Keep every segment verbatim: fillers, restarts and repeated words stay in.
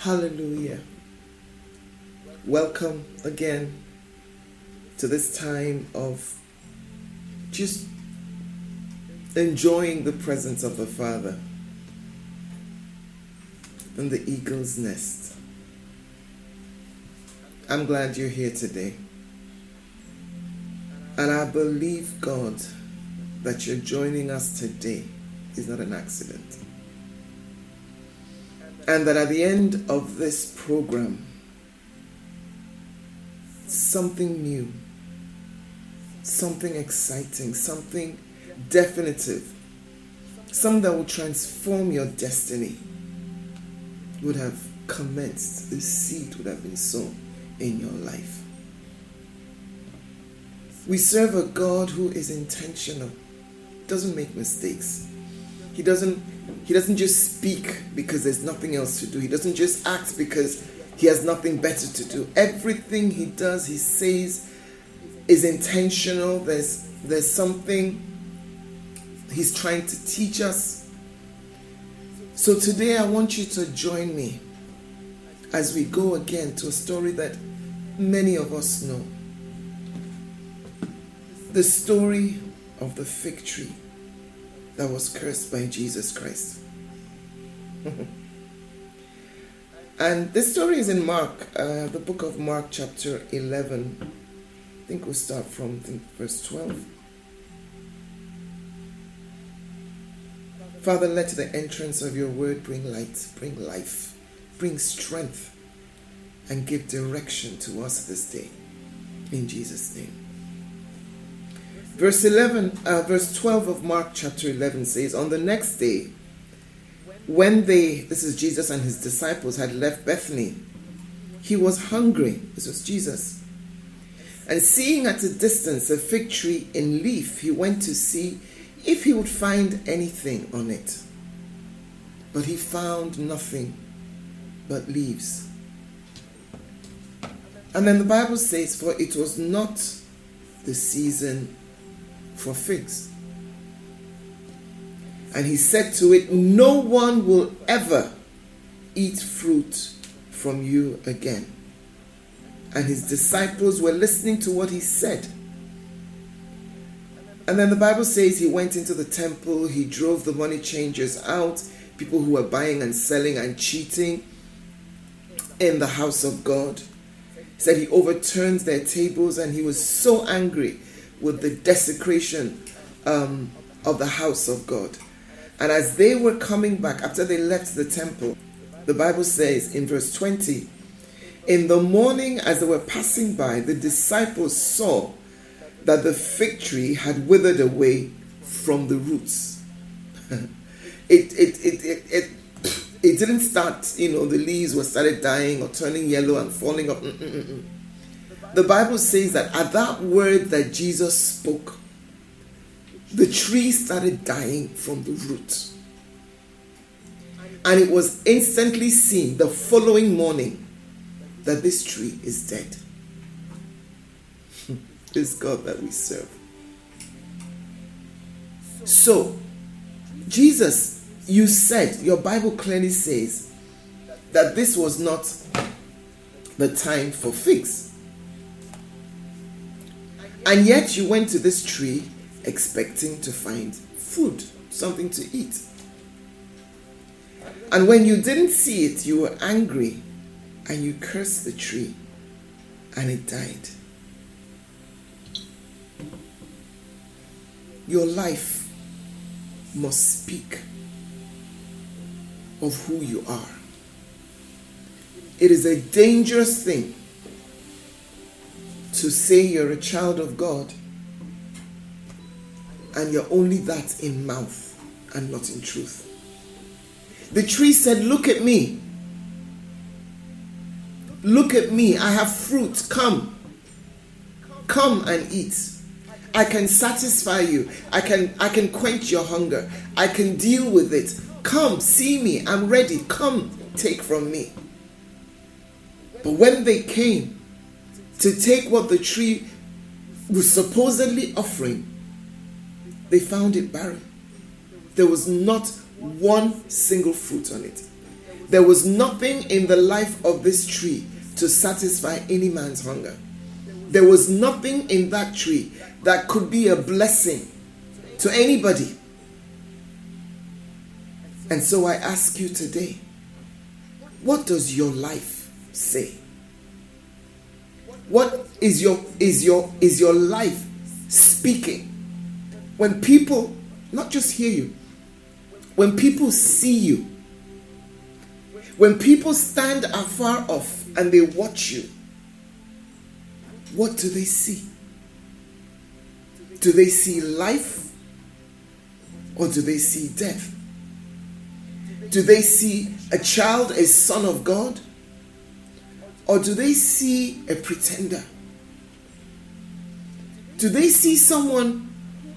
Hallelujah. Welcome again to this time of just enjoying the presence of the Father in the eagle's nest. I'm glad you're here today. And I believe, God, that you're joining us today is not an accident. And that at the end of this program, something new, something exciting, something definitive, something that will transform your destiny would have commenced. The seed would have been sown in your life. We serve a God who is intentional, doesn't make mistakes. He doesn't He doesn't just speak because there's nothing else to do. He doesn't just act because he has nothing better to do. Everything he does, he says, is intentional. There's, there's something he's trying to teach us. So today I want you to join me as we go again to a story that many of us know. The story of the fig tree that was cursed by Jesus Christ. And this story is in Mark, uh, the book of Mark, chapter eleven. I think we'll start from I think, verse twelve. Father, let the entrance of your word bring light, bring life, bring strength, and give direction to us this day. In Jesus' name. Verse eleven, uh, verse twelve of Mark chapter eleven says, on the next day, when they, this is Jesus and his disciples, had left Bethany, he was hungry. This was Jesus. And seeing at a distance a fig tree in leaf, he went to see if he would find anything on it. But he found nothing but leaves. And then the Bible says, for it was not the season for figs. And he said to it, no one will ever eat fruit from you again. And his disciples were listening to what he said. And then the Bible says he went into the temple, he drove the money changers out, people who were buying and selling and cheating in the house of God. He said he overturned their tables, and he was so angry with the desecration um, of the house of God. And as they were coming back, after they left the temple, the Bible says in verse twenty, in the morning as they were passing by, the disciples saw that the fig tree had withered away from the roots. it, it, it, it, it, it didn't start, you know, the leaves were started dying or turning yellow and falling off. Mm-mm-mm-mm. The Bible says that at that word that Jesus spoke, the tree started dying from the root. And it was instantly seen the following morning that this tree is dead. It's God that we serve. So, Jesus, you said, your Bible clearly says that this was not the time for figs. And yet you went to this tree expecting to find food, something to eat. And when you didn't see it, you were angry and you cursed the tree and it died. Your life must speak of who you are. It is a dangerous thing to say you're a child of God and you're only that in mouth and not in truth. The tree said, look at me. Look at me. I have fruit. Come. Come and eat. I can satisfy you. I can, I can quench your hunger. I can deal with it. Come, see me. I'm ready. Come, take from me. But when they came to take what the tree was supposedly offering, they found it barren. There was not one single fruit on it. There was nothing in the life of this tree to satisfy any man's hunger. There was nothing in that tree that could be a blessing to anybody. And so I ask you today, what does your life say? What is your is your is your life speaking? When people not just hear you, when people see you, when people stand afar off and they watch you, what do they see? Do they see life or do they see death? Do they see a child, a son of God? Or do they see a pretender? Do they see someone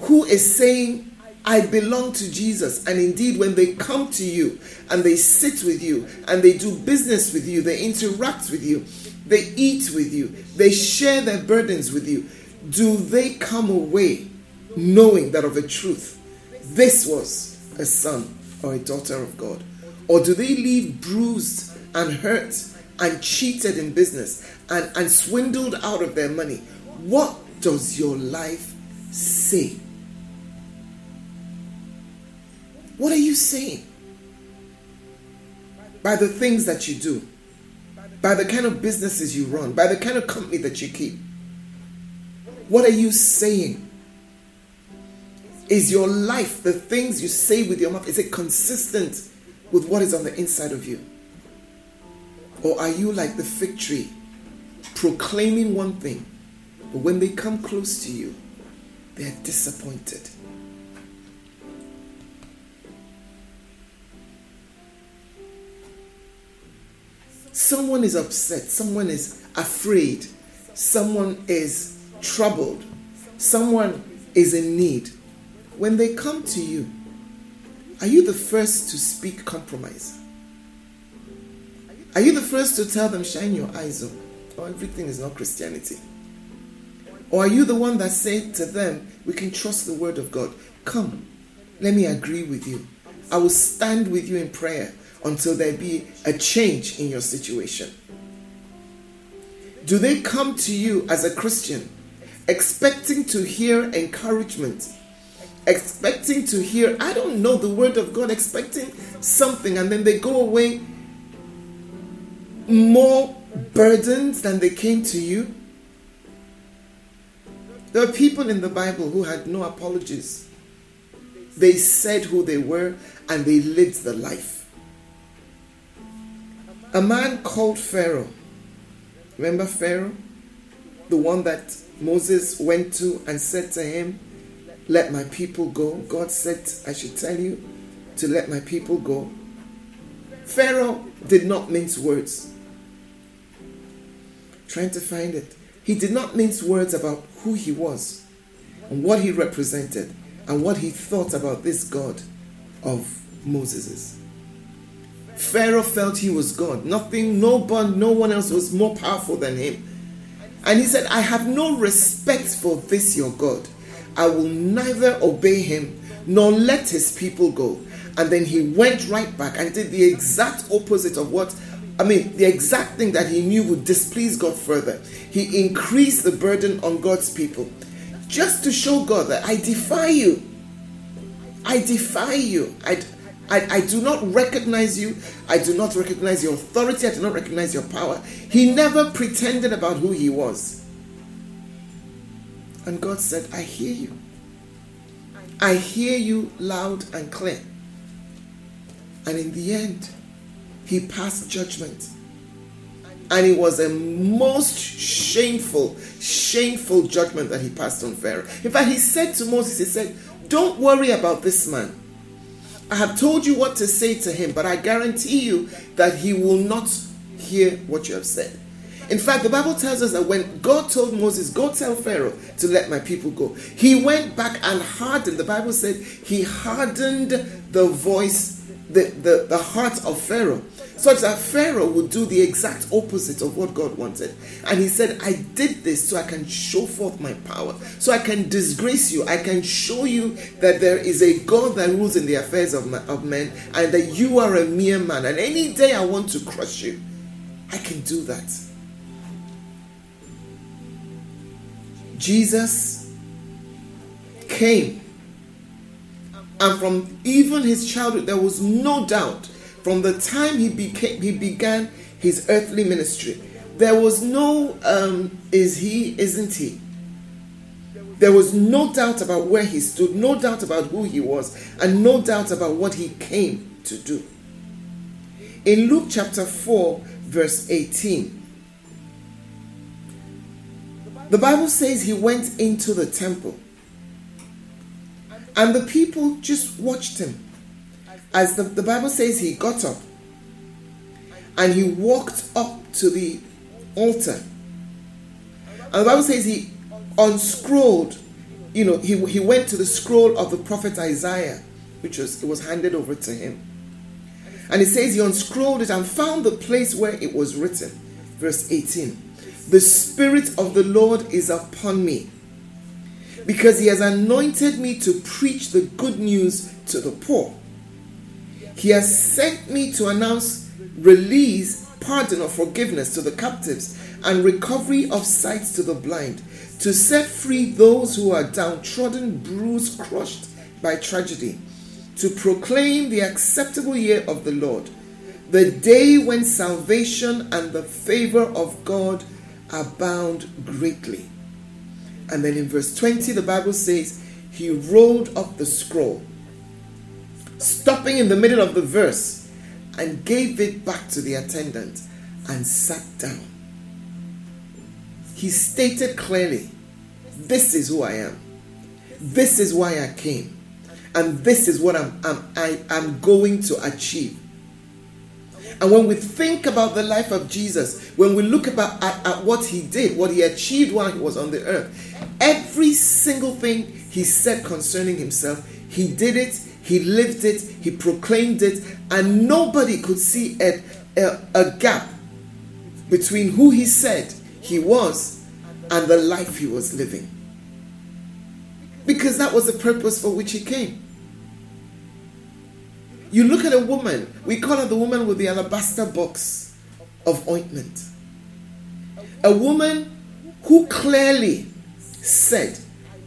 who is saying, I belong to Jesus? And indeed, when they come to you and they sit with you and they do business with you, they interact with you, they eat with you, they share their burdens with you, do they come away knowing that of a truth, this was a son or a daughter of God? Or do they leave bruised and hurt and cheated in business and, and swindled out of their money? What does your life say? What are you saying? By the things that you do, by the kind of businesses you run, by the kind of company that you keep, what are you saying? Is your life, the things you say with your mouth, is it consistent with what is on the inside of you? Or are you like the fig tree, proclaiming one thing, but when they come close to you, they are disappointed? Someone is upset, someone is afraid, someone is troubled, someone is in need. When they come to you, are you the first to speak compromise? Are you the first to tell them, shine your eyes up, or oh, everything is not Christianity? Or are you the one that said to them, we can trust the word of God? Come, let me agree with you. I will stand with you in prayer until there be a change in your situation. Do they come to you as a Christian expecting to hear encouragement? Expecting to hear, I don't know, the word of God, expecting something, and then they go away more burdened than they came to you? There are people in the Bible who had no apologies. They said who they were and they lived the life. A man called Pharaoh. Remember Pharaoh? The one that Moses went to and said to him, let my people go. God said, I should tell you to let my people go. Pharaoh did not mince words. Trying to find it. He did not mince words about who he was and what he represented and what he thought about this God of Moses's. Pharaoh felt he was God. Nothing, no one, no one else was more powerful than him. And he said, I have no respect for this your God. I will neither obey him nor let his people go. And then he went right back and did the exact opposite of what, I mean, the exact thing that he knew would displease God further. He increased the burden on God's people just to show God that I defy you. I defy you. I, I, I do not recognize you. I do not recognize your authority. I do not recognize your power. He never pretended about who he was. And God said, I hear you. I hear you loud and clear. And in the end, he passed judgment. And it was a most shameful, shameful judgment that he passed on Pharaoh. In fact, he said to Moses, he said, don't worry about this man. I have told you what to say to him, but I guarantee you that he will not hear what you have said. In fact, the Bible tells us that when God told Moses, go tell Pharaoh to let my people go, he went back and hardened. The Bible said he hardened the voice, the, the, the heart of Pharaoh, such that Pharaoh would do the exact opposite of what God wanted. And he said, I did this so I can show forth my power, so I can disgrace you. I can show you that there is a God that rules in the affairs of, my, of men, and that you are a mere man. And any day I want to crush you, I can do that. Jesus came, and from even his childhood, there was no doubt, from the time he became, he began his earthly ministry, there was no um, is he, isn't he? There was no doubt about where he stood, no doubt about who he was, and no doubt about what he came to do. In Luke chapter four, verse eighteen, the Bible says he went into the temple, and the people just watched him. As the, the Bible says, he got up and he walked up to the altar. And the Bible says he unscrolled, you know, he, he went to the scroll of the prophet Isaiah, which was, it was handed over to him. And it says he unscrolled it and found the place where it was written. Verse eighteen, the Spirit of the Lord is upon me, because he has anointed me to preach the good news to the poor. He has sent me to announce release, pardon or forgiveness to the captives, and recovery of sight to the blind, to set free those who are downtrodden, bruised, crushed by tragedy, to proclaim the acceptable year of the Lord, the day when salvation and the favor of God abound greatly. And then in verse twenty, the Bible says, he rolled up the scroll, stopping in the middle of the verse, and gave it back to the attendant and sat down. He stated clearly, this is who I am, this is why I came, and this is what I'm, I'm, I, I'm going to achieve. And when we think about the life of Jesus, when we look about at, at what he did, what he achieved while he was on the earth, every single thing he said concerning himself, he did it, he lived it, he proclaimed it, and nobody could see a, a, a gap between who he said he was and the life he was living. Because that was the purpose for which he came. You look at a woman, we call her the woman with the alabaster box of ointment. A woman who clearly said,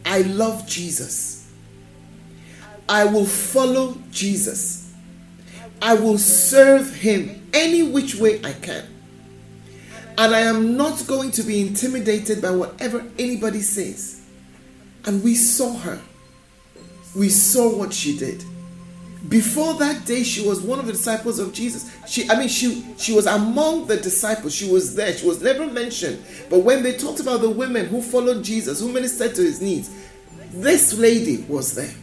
I love Jesus. I will follow Jesus. I will serve him any which way I can. And I am not going to be intimidated by whatever anybody says. And we saw her. We saw what she did. Before that day, she was one of the disciples of Jesus. She, I mean, she, she was among the disciples. She was there. She was never mentioned. But when they talked about the women who followed Jesus, who ministered to his needs, this lady was there.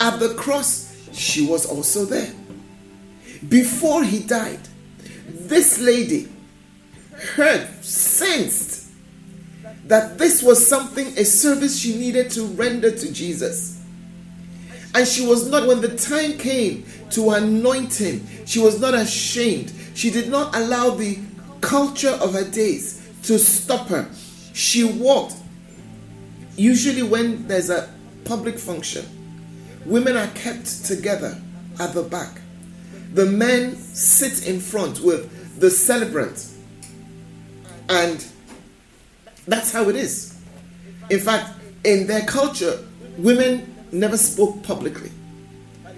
At the cross, she was also there. Before he died, this lady heard, sensed that this was something, a service she needed to render to Jesus. And she was not, when the time came to anoint him, she was not ashamed. She did not allow the culture of her days to stop her. She walked. Usually when there's a public function, women are kept together at the back. The men sit in front with the celebrant. And that's how it is. In fact, in their culture, women never spoke publicly.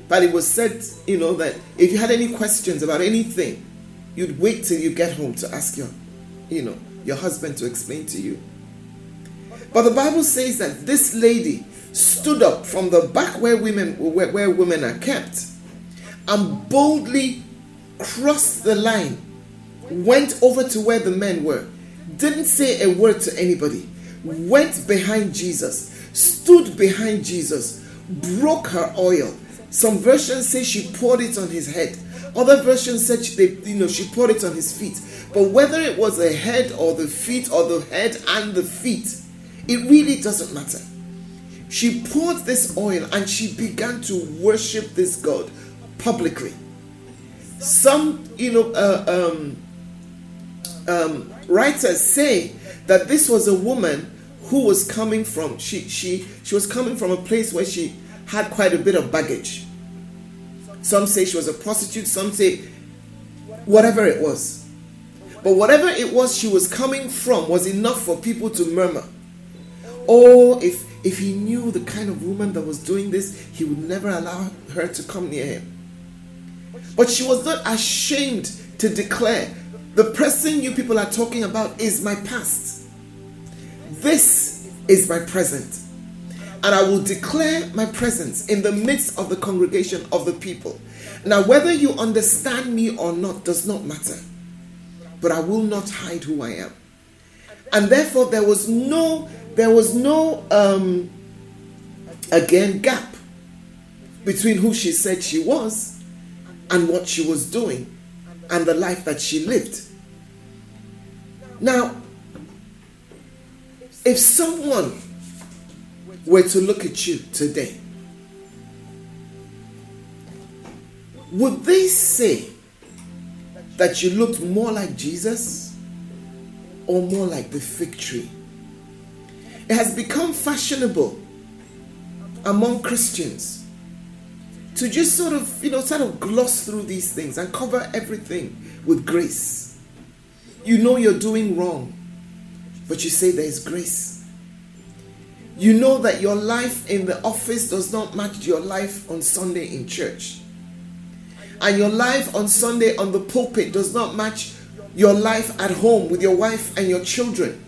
But it was said, you know, that if you had any questions about anything, you'd wait till you get home to ask your, you know, your husband to explain to you. But the Bible says that this lady stood up from the back where women where, where women are kept, and boldly crossed the line, went over to where the men were, didn't say a word to anybody, went behind Jesus, stood behind Jesus, broke her oil. Some versions say she poured it on his head. Other versions said she, they, you know, she poured it on his feet. But whether it was the head or the feet, or the head and the feet, it really doesn't matter. She poured this oil and she began to worship this God publicly. Some, you know, uh, um, um, writers say that this was a woman who was coming from she she she was coming from a place where she had quite a bit of baggage. Some say she was a prostitute. Some say whatever it was. But whatever it was she was coming from was enough for people to murmur. Oh, if if he knew the kind of woman that was doing this, he would never allow her to come near him. But she was not ashamed to declare, the person you people are talking about is my past. This is my present. And I will declare my presence in the midst of the congregation of the people. Now, whether you understand me or not does not matter. But I will not hide who I am. And therefore, there was no, there was no, um, again, gap between who she said she was and what she was doing and the life that she lived. Now, if someone were to look at you today, would they say that you looked more like Jesus or more like the fig tree? It has become fashionable among Christians to just sort of, you know, sort of gloss through these things and cover everything with grace. You know you're doing wrong, but you say there is grace. You know that your life in the office does not match your life on Sunday in church. And your life on Sunday on the pulpit does not match your life at home with your wife and your children.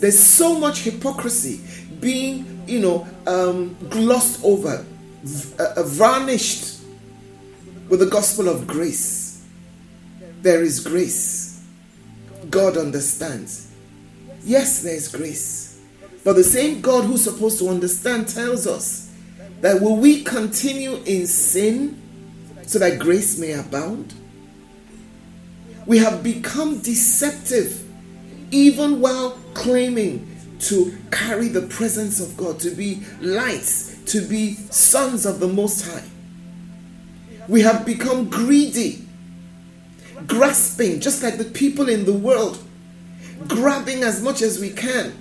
There's so much hypocrisy being, you know, um, glossed over, Uh, varnished with the gospel of grace. There is grace. God understands. Yes, there is grace. But the same God who's supposed to understand tells us that will we continue in sin so that grace may abound? We have become deceptive even while claiming to carry the presence of God, to be lights, to be sons of the Most High. We have become greedy, grasping, just like the people in the world, grabbing as much as we can,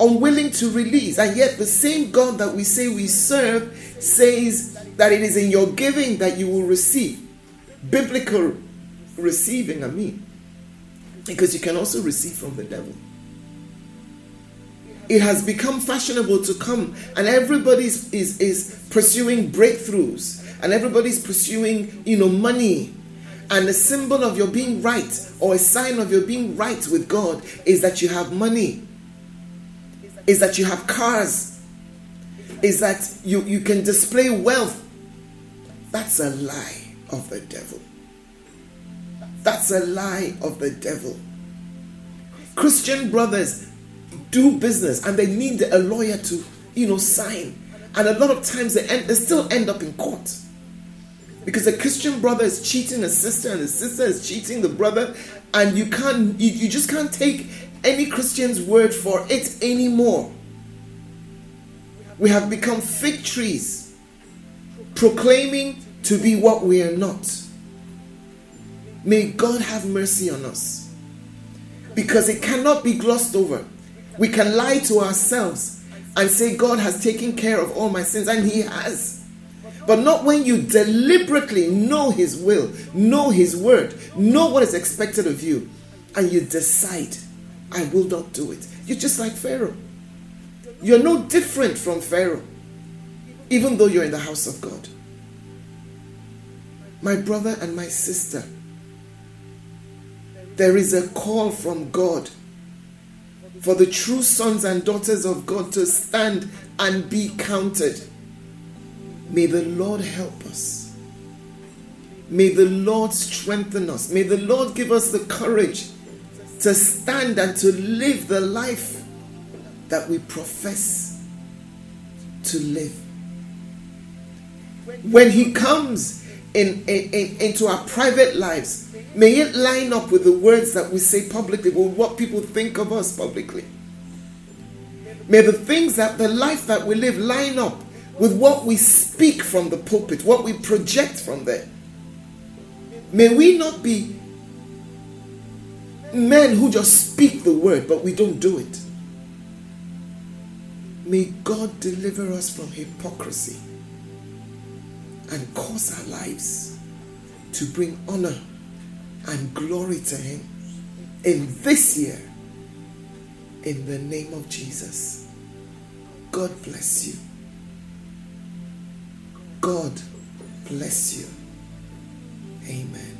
unwilling to release. And yet the same God that we say we serve says that it is in your giving that you will receive. Biblical receiving, I mean. Because you can also receive from the devil. It has become fashionable to come, and everybody is, is, is pursuing breakthroughs, and everybody's pursuing, you know, money. And a symbol of your being right, or a sign of your being right with God, is that you have money, is that you have cars, is that you, you can display wealth. That's a lie of the devil. That's a lie of the devil. Christian brothers do business and they need a lawyer to, you know, sign, and a lot of times they end, they still end up in court because a Christian brother is cheating a sister and the sister is cheating the brother, and you can't you, you just can't take any Christian's word for it anymore. We have become fig trees, proclaiming to be what we are not. May God have mercy on us, because it cannot be glossed over. We can lie to ourselves and say, God has taken care of all my sins, and He has. But not when you deliberately know His will, know His word, know what is expected of you, and you decide, I will not do it. You're just like Pharaoh. You're no different from Pharaoh, even though you're in the house of God. My brother and my sister, there is a call from God for the true sons and daughters of God to stand and be counted. May the Lord help us. May the Lord strengthen us. May the Lord give us the courage to stand and to live the life that we profess to live. When He comes in, in, in, into our private lives, may it line up with the words that we say publicly, with what people think of us publicly. May the things that, the life that we live, line up with what we speak from the pulpit, what we project from there. May we not be men who just speak the word, but we don't do it. May God deliver us from hypocrisy and cause our lives to bring honor and glory to Him in this year. In the name of Jesus. God bless you. God bless you. Amen.